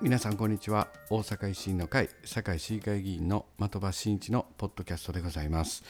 皆さんこんにちは。大阪維新の会堺市議会議員の的場真一のポッドキャストでございます。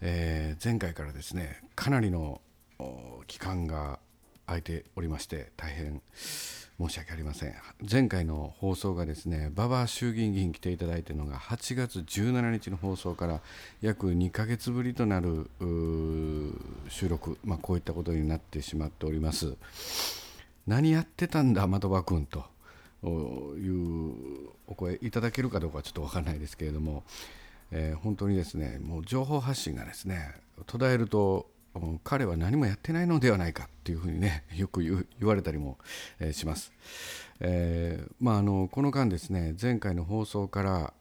前回からですねかなりの期間が空いておりまして大変申し訳ありません。前回の放送がですね馬場衆議院議員来ていただいているのが8月17日の放送から約2ヶ月ぶりとなる収録、こういったことになってしまっております。何やってたんだ的場君というお声いただけるかどうかちょっと分からないですけれども、本当にですねもう情報発信がですね途絶えると彼は何もやってないのではないかっていうふうにねよく言われたりもします。この間ですね前回の放送から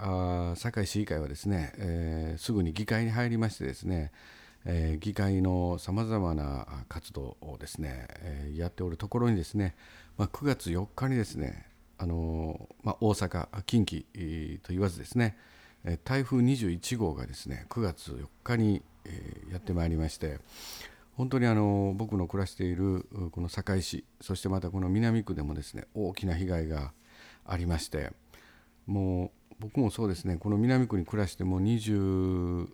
堺市議会はですね、すぐに議会に入りましてですね、議会のさまざまな活動をですね、やっておるところにですね、9月4日にですね大阪近畿、と言わずですね台風21号がですね9月4日にやってまいりまして、本当に僕の暮らしているこの堺市そしてまたこの南区でもですね大きな被害がありまして、もう僕もそうですねこの南区に暮らしてもう24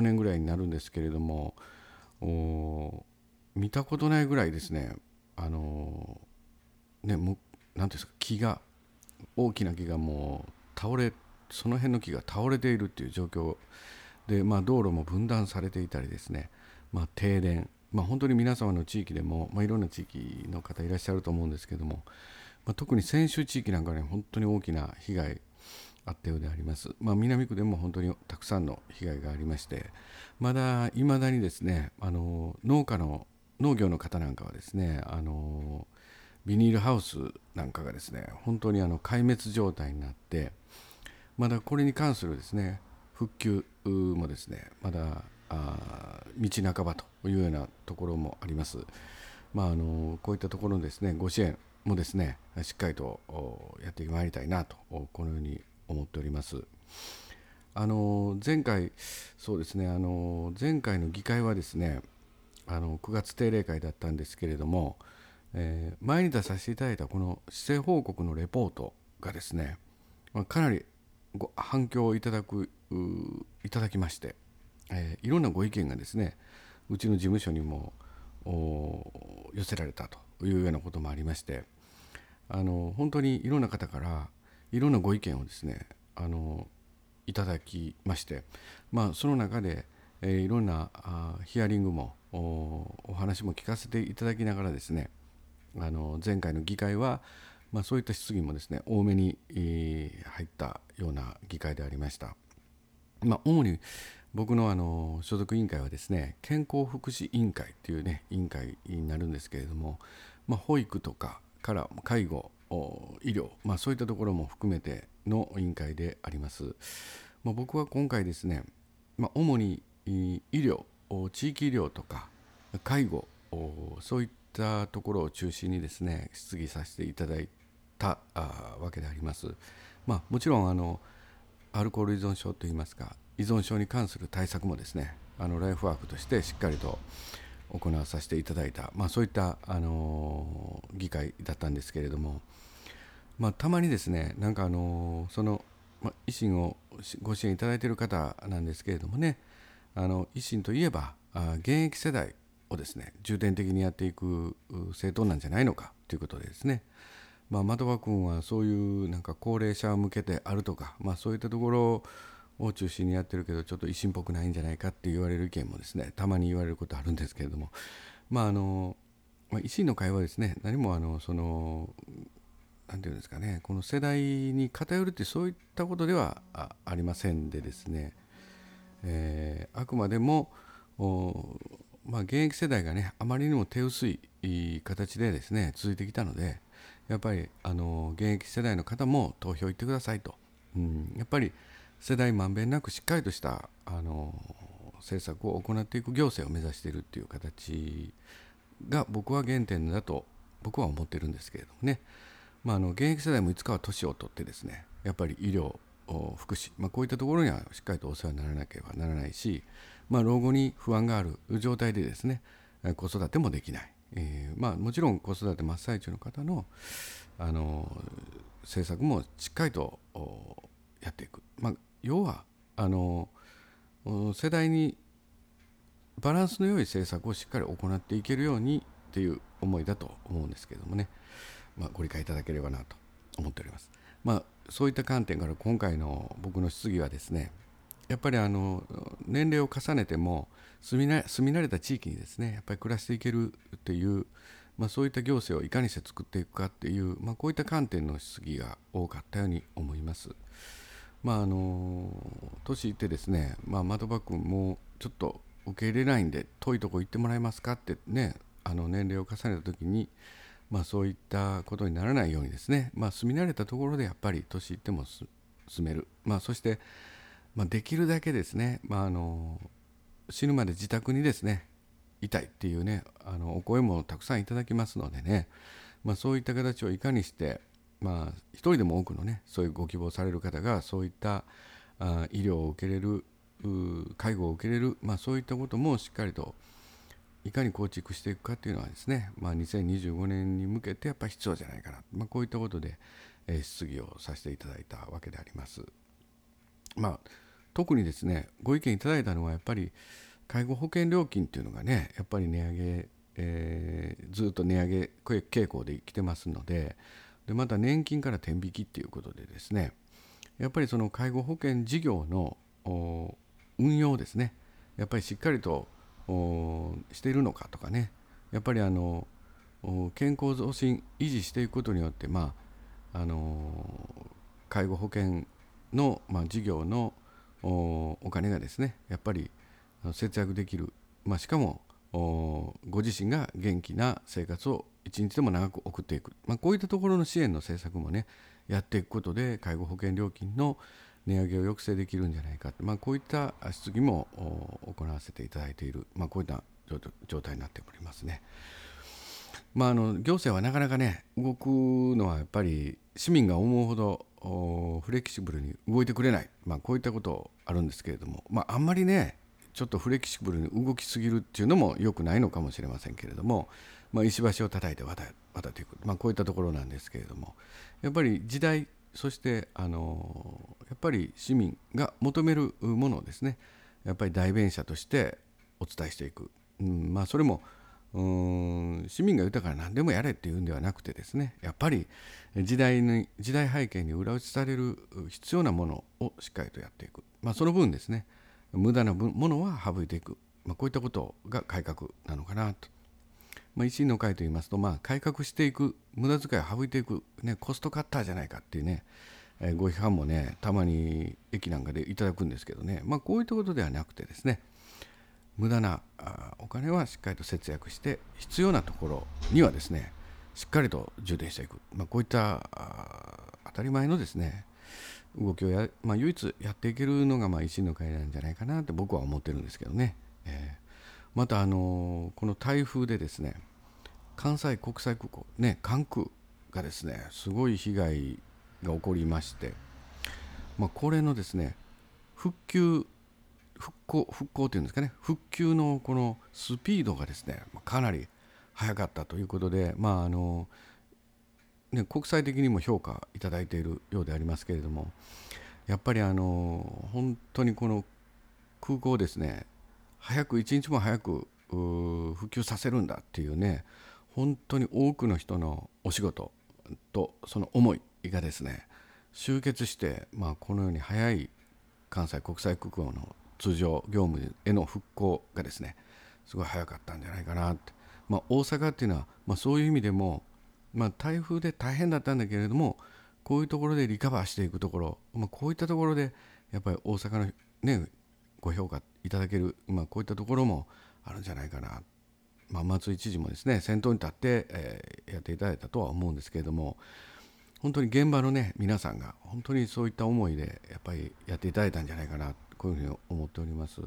年ぐらいになるんですけれども見たことないぐらいですねもうなんていうんですか大きな木がもうその辺の木が倒れているっていう状況で、道路も分断されていたりですね、停電、本当に皆様の地域でも、いろんな地域の方いらっしゃると思うんですけども、特に泉州地域なんかね本当に大きな被害あったようであります。南区でも本当にたくさんの被害がありまして、いまだにですね農業の方なんかはですねビニールハウスなんかがですね本当に壊滅状態になって、まだこれに関するですね復旧もですねまだ道半ばというようなところもあります。こういったところのですねご支援もですねしっかりとやってまいりたいなとこのように思っております。前回の議会はですね9月定例会だったんですけれども、前に出させていただいたこの市政報告のレポートがですね、かなりご反響をいただきまして、いろんなご意見がですねうちの事務所にも寄せられたというようなこともありまして、本当にいろんな方からいろんなご意見をですねいただきまして、その中で、いろんなヒアリングもお話も聞かせていただきながらですね前回の議会はそういった質疑もですね多めに入ったような議会でありました。主に僕の所属委員会はですね健康福祉委員会っていうね委員会になるんですけれども、保育とかから介護医療、そういったところも含めての委員会であります。僕は今回ですね、主に医療地域医療とか介護そういったところを中心にですね質疑させていただいたわけであります。もちろんアルコール依存症といいますか依存症に関する対策もですねライフワークとしてしっかりと行わさせていただいた、そういった議会だったんですけれども、たまにですね維新をご支援いただいている方なんですけれどもね維新といえば現役世代をですね重点的にやっていく政党なんじゃないのかということでですね、的場君はそういう高齢者向けてあるとか、そういったところを中心にやってるけどちょっと維新っぽくないんじゃないかって言われる意見もですねたまに言われることあるんですけれども、維新の会はですね何もなんていうんですかねこの世代に偏るってそういったことではありませんでですね、あくまでも現役世代がねあまりにも手薄い形でですね続いてきたのでやっぱり現役世代の方も投票行ってくださいと、やっぱり世代まんべんなくしっかりとした政策を行っていく行政を目指しているっていう形が僕は原点だと僕は思ってるんですけれどもね、現役世代もいつかは年を取ってですねやっぱり医療福祉、こういったところにはしっかりとお世話にならなければならないし、老後に不安がある状態でですね子育てもできない、もちろん子育て真っ最中の方の、政策もしっかりとやっていく、要は世代にバランスの良い政策をしっかり行っていけるようにという思いだと思うんですけどもね、ご理解いただければなと思っております。そういった観点から今回の僕の質疑はですね、やっぱり年齢を重ねても住み慣れた地域にですね、やっぱり暮らしていけるという、そういった行政をいかにして作っていくかという、こういった観点の質疑が多かったように思います。年いってですね、的場君もちょっと受け入れないんで遠いとこ行ってもらえますかってね、年齢を重ねた時に、そういったことにならないようにですね、住み慣れたところでやっぱり年いっても住める、そしてできるだけですね、死ぬまで自宅にですねいたいっていうね、お声もたくさんいただきますのでね、そういった形をいかにして、一人でも多くのね、そういうご希望される方がそういった医療を受けれる、介護を受けれる、そういったこともしっかりといかに構築していくかというのはですね、2025年に向けてやっぱり必要じゃないかな、こういったことで、質疑をさせていただいたわけであります。特にですね、ご意見いただいたのはやっぱり介護保険料金というのがね、やっぱり値上げ、ずっと値上げ傾向で来てますので、また年金から転引きということでですね、やっぱりその介護保険事業の運用ですね、やっぱりしっかりとしているのかとかね、やっぱり健康増進維持していくことによって、介護保険の、事業のお金がですね、やっぱり節約できる、しかもご自身が元気な生活を一日でも長く送っていく、こういったところの支援の政策もねやっていくことで介護保険料金の値上げを抑制できるんじゃないかって、こういった質疑も行わせていただいている、こういった状態になっておりますね。行政はなかなかね動くのはやっぱり市民が思うほどフレキシブルに動いてくれない、こういったことあるんですけれども、あんまりねちょっとフレキシブルに動きすぎるっていうのも良くないのかもしれませんけれども、石橋を叩いて渡っていく、こういったところなんですけれども、やっぱり時代、そしてやっぱり市民が求めるものをですね、やっぱり代弁者としてお伝えしていく、それも市民が豊かな何でもやれっていうんではなくてですね、やっぱり時代背景に裏打ちされる必要なものをしっかりとやっていく、その分ですね無駄なものは省いていく、こういったことが改革なのかなと、維新の会といいますと、改革していく、無駄遣いを省いていく、コストカッターじゃないかっていうね、ご批判もねたまに駅なんかでいただくんですけどね、こういったことではなくてですね、無駄なお金はしっかりと節約して、必要なところにはですねしっかりと充電していく、こういった当たり前のですね動きを唯一やっていけるのが維新の会なんじゃないかなって僕は思ってるんですけどね、またこの台風でですね、関西国際空港ね、関空がですねすごい被害が起こりまして、これのですね復興というんですかね、復旧のこのスピードがですねかなり早かったということで、国際的にも評価いただいているようでありますけれども、やっぱり本当にこの空港をですね早く一日も早く復旧させるんだっていうね、本当に多くの人のお仕事とその思いがですね集結して、このように早い関西国際空港の通常業務への復興がですねすごい早かったんじゃないかなって、大阪っていうのは、そういう意味でも、台風で大変だったんだけれども、こういうところでリカバーしていくところ、こういったところでやっぱり大阪のねご評価いただける、こういったところもあるんじゃないかな、松井知事もですね先頭に立って、やっていただいたとは思うんですけれども、本当に現場のね皆さんが本当にそういった思いでやっぱりやっていただいたんじゃないかな、こういうふうに思っております。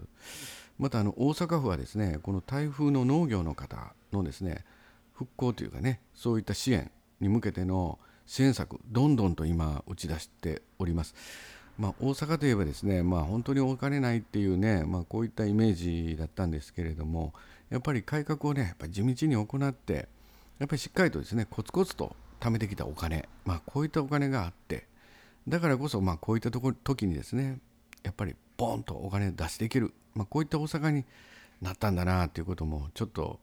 また大阪府はですね、この台風の農業の方のですね復興というかね、そういった支援に向けての支援策どんどんと今打ち出しております。大阪といえばですね、本当にお金ないっていうね、こういったイメージだったんですけれども、やっぱり改革をねやっぱ地道に行って、やっぱりしっかりとですねコツコツと貯めてきたお金、こういったお金があって、だからこそこういった時にですねやっぱりボンとお金を出していける、こういった大阪になったんだなということもちょっと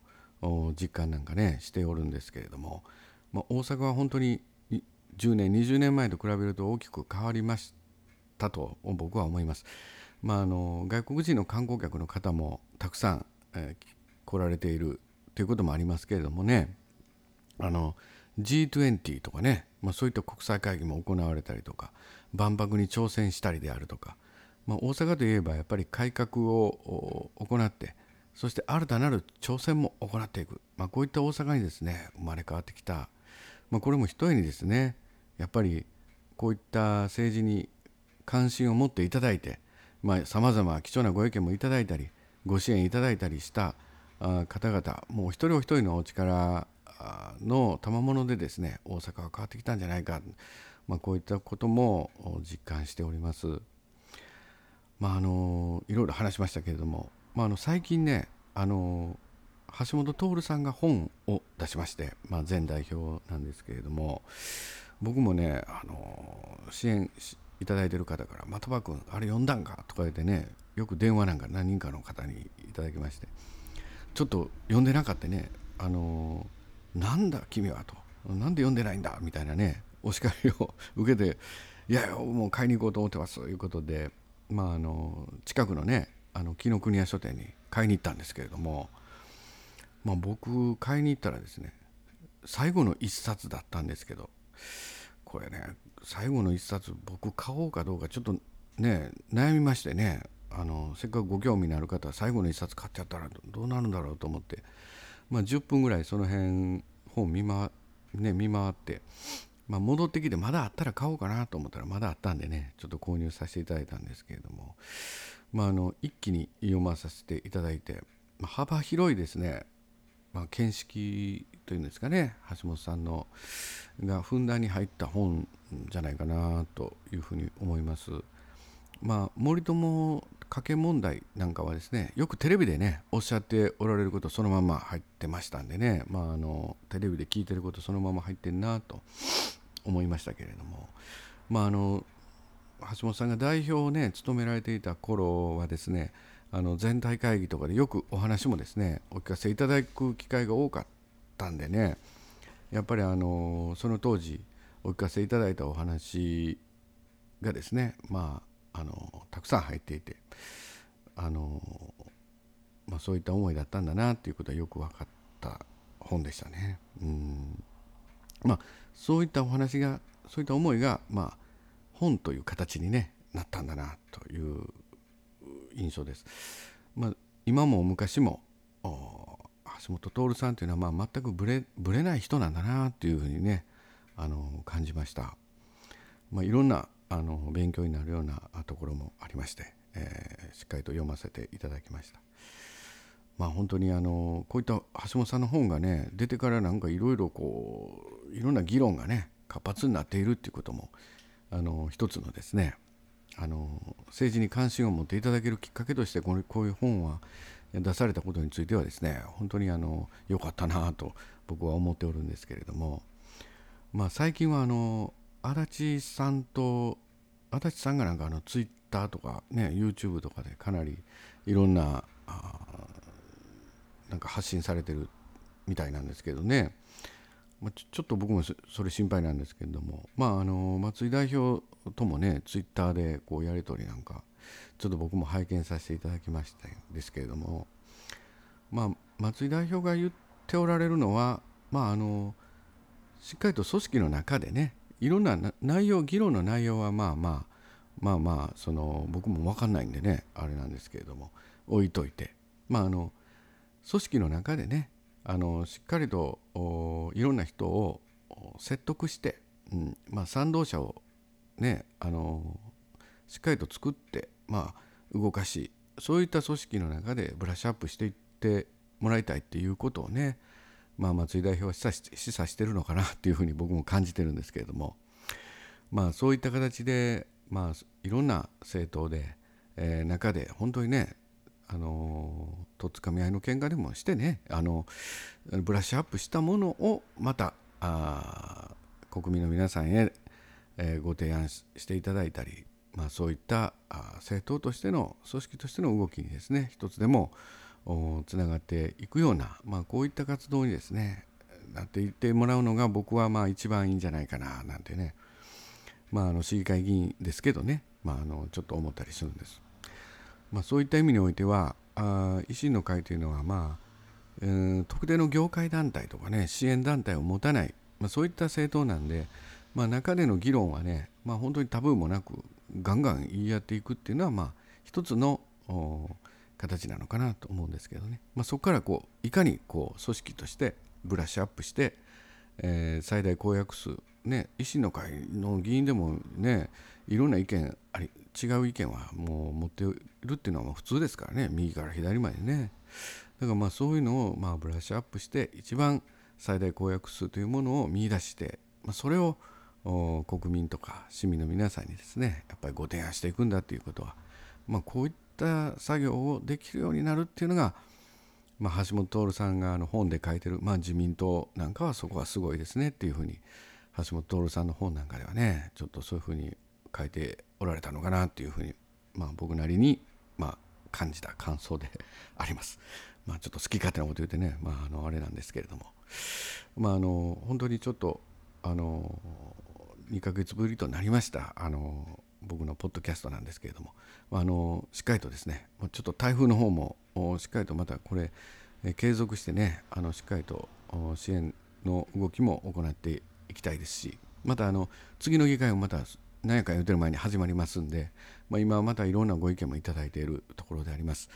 実感なんかねしておるんですけれども、大阪は本当に10年20年前と比べると大きく変わりましたと僕は思います。外国人の観光客の方もたくさん、来られているということもありますけれどもね、G20 とかね、そういった国際会議も行われたりとか、万博に挑戦したりであるとか、大阪といえばやっぱり改革を行って、そして新たなる挑戦も行っていく、こういった大阪にですね生まれ変わってきた、これもひとえにですねやっぱりこういった政治に関心を持っていただいて、さまざま貴重なご意見もいただいたりご支援いただいたりした方々、もう一人お一人のお力の賜物でですね大阪は変わってきたんじゃないか、こういったことも実感しております。いろいろ話しましたけれども、最近ね橋本徹さんが本を出しまして、前代表なんですけれども、僕もね支援いただいている方から「的場君あれ読んだんか?」とか言ってね、よく電話なんか何人かの方にいただきまして、ちょっと読んでなかったね、なんだ君はと、なんで読んでないんだみたいなねお叱りを受けて、いやもう買いに行こうと思ってますということで、近くのね紀伊国屋書店に買いに行ったんですけれども、僕買いに行ったらですね最後の一冊だったんですけど、これね最後の一冊僕買おうかどうかちょっとね悩みましてね、せっかくご興味のある方は最後の一冊買っちゃったらどうなるんだろうと思って、10分ぐらいその辺本見回って、戻ってきてまだあったら買おうかなと思ったらまだあったんでねちょっと購入させていただいたんですけれども、一気に読まさせていただいて、幅広いですね見識というんですかね、橋本さんのがふんだんに入った本じゃないかなというふうに思います。森友家計問題なんかはですねよくテレビでねおっしゃっておられることそのまま入ってましたんでね、テレビで聞いてることそのまま入ってんなと思いましたけれども、橋本さんが代表をね務められていた頃はですね全体会議とかでよくお話もですねお聞かせいただく機会が多かったんでね、やっぱりその当時お聞かせいただいたお話がですねたくさん入っていてそういった思いだったんだなということはよく分かった本でしたね。そういったお話がそういった思いが本という形に、ね、なったんだなという印象です。今も昔も橋本徹さんというのは全くぶれない人なんだなというふうにね感じました。いろんな勉強になるようなところもありまして、しっかりと読ませていただきました。本当にこういった橋本さんの本がね出てからなんかいろいろいろんな議論がね活発になっているということも一つのですね政治に関心を持っていただけるきっかけとしてこういう本は出されたことについてはですね本当に良かったなと僕は思っておるんですけれども、最近は足立さんがなんかツイッターとかね YouTube とかでかなりいろんななんか発信されてるみたいなんですけどね、ちょっと僕もそれ心配なんですけれども、松井代表ともねツイッターでやり取りなんかちょっと僕も拝見させていただきましたんですけれども、松井代表が言っておられるのは、しっかりと組織の中でねいろんな議論の内容はその僕も分かんないんでねあれなんですけれども置いといて、組織の中でねしっかりといろんな人を説得して、賛同者をねしっかりと作って、動かし、そういった組織の中でブラッシュアップしていってもらいたいっていうことをね、松井代表は示唆してるのかなっていうふうに僕も感じてるんですけれども、そういった形でいろんな政党で中で本当にねとっつかみ合いの喧嘩でもしてね、ブラッシュアップしたものをまた国民の皆さんへ、ご提案していただいたり、そういった政党としての組織としての動きにですね、一つでもつながっていくような、こういった活動にですねなっていってもらうのが僕は一番いいんじゃないかななんてね、市議会議員ですけどね、ちょっと思ったりするんです。そういった意味においては維新の会というのは、特定の業界団体とかね支援団体を持たない、そういった政党なんで、中での議論はね、本当にタブーもなくガンガン言い合っていくっていうのは、一つの形なのかなと思うんですけどね、そこからいかに組織としてブラッシュアップして、最大公約数、ね、維新の会の議員でもねいろんな意見違う意見はもう持っているっていうのは普通ですからね、右から左までね。だからそういうのをブラッシュアップして一番最大公約数というものを見出して、それを国民とか市民の皆さんにですねやっぱりご提案していくんだということは、こういった作業をできるようになるっていうのが、橋下徹さんが本で書いてる、自民党なんかはそこはすごいですねっていうふうに橋下徹さんの本なんかではねちょっとそういうふうに書いておられたのかなというふうに、僕なりに、感じた感想であります。ちょっと好き勝手なこと言ってね、あれなんですけれども、本当にちょっと2ヶ月ぶりとなりました僕のポッドキャストなんですけれども、しっかりとですねちょっと台風の方もしっかりとまたこれ継続してねしっかりと支援の動きも行っていきたいですし、また次の議会をまた何やか言ってる前に始まりますんで、今またいろんなご意見もいただいているところであります。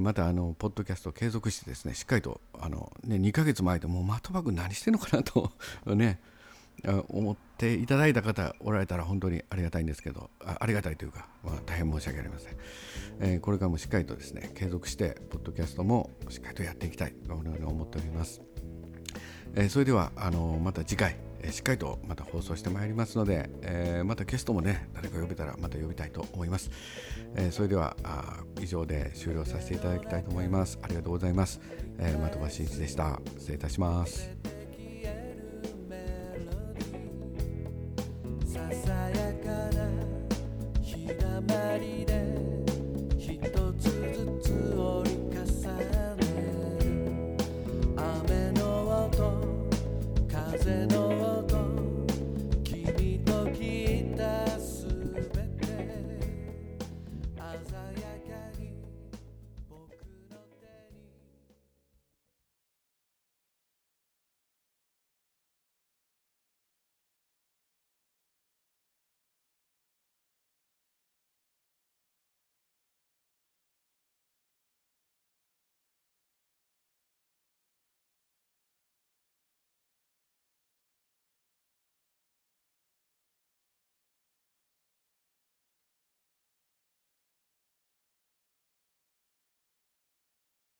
またポッドキャストを継続してですねしっかりと2ヶ月前でもうまとばく何してんのかなとね思っていただいた方おられたら本当にありがたいんですけど、ありがたいというか、大変申し訳ありません。これからもしっかりとですね継続してポッドキャストもしっかりとやっていきたいと思っております。それではまた次回しっかりとまた放送してまいりますので、またゲストもね誰か呼べたらまた呼びたいと思います。それでは以上で終了させていただきたいと思います。ありがとうございます。的場真一でした。失礼いたします。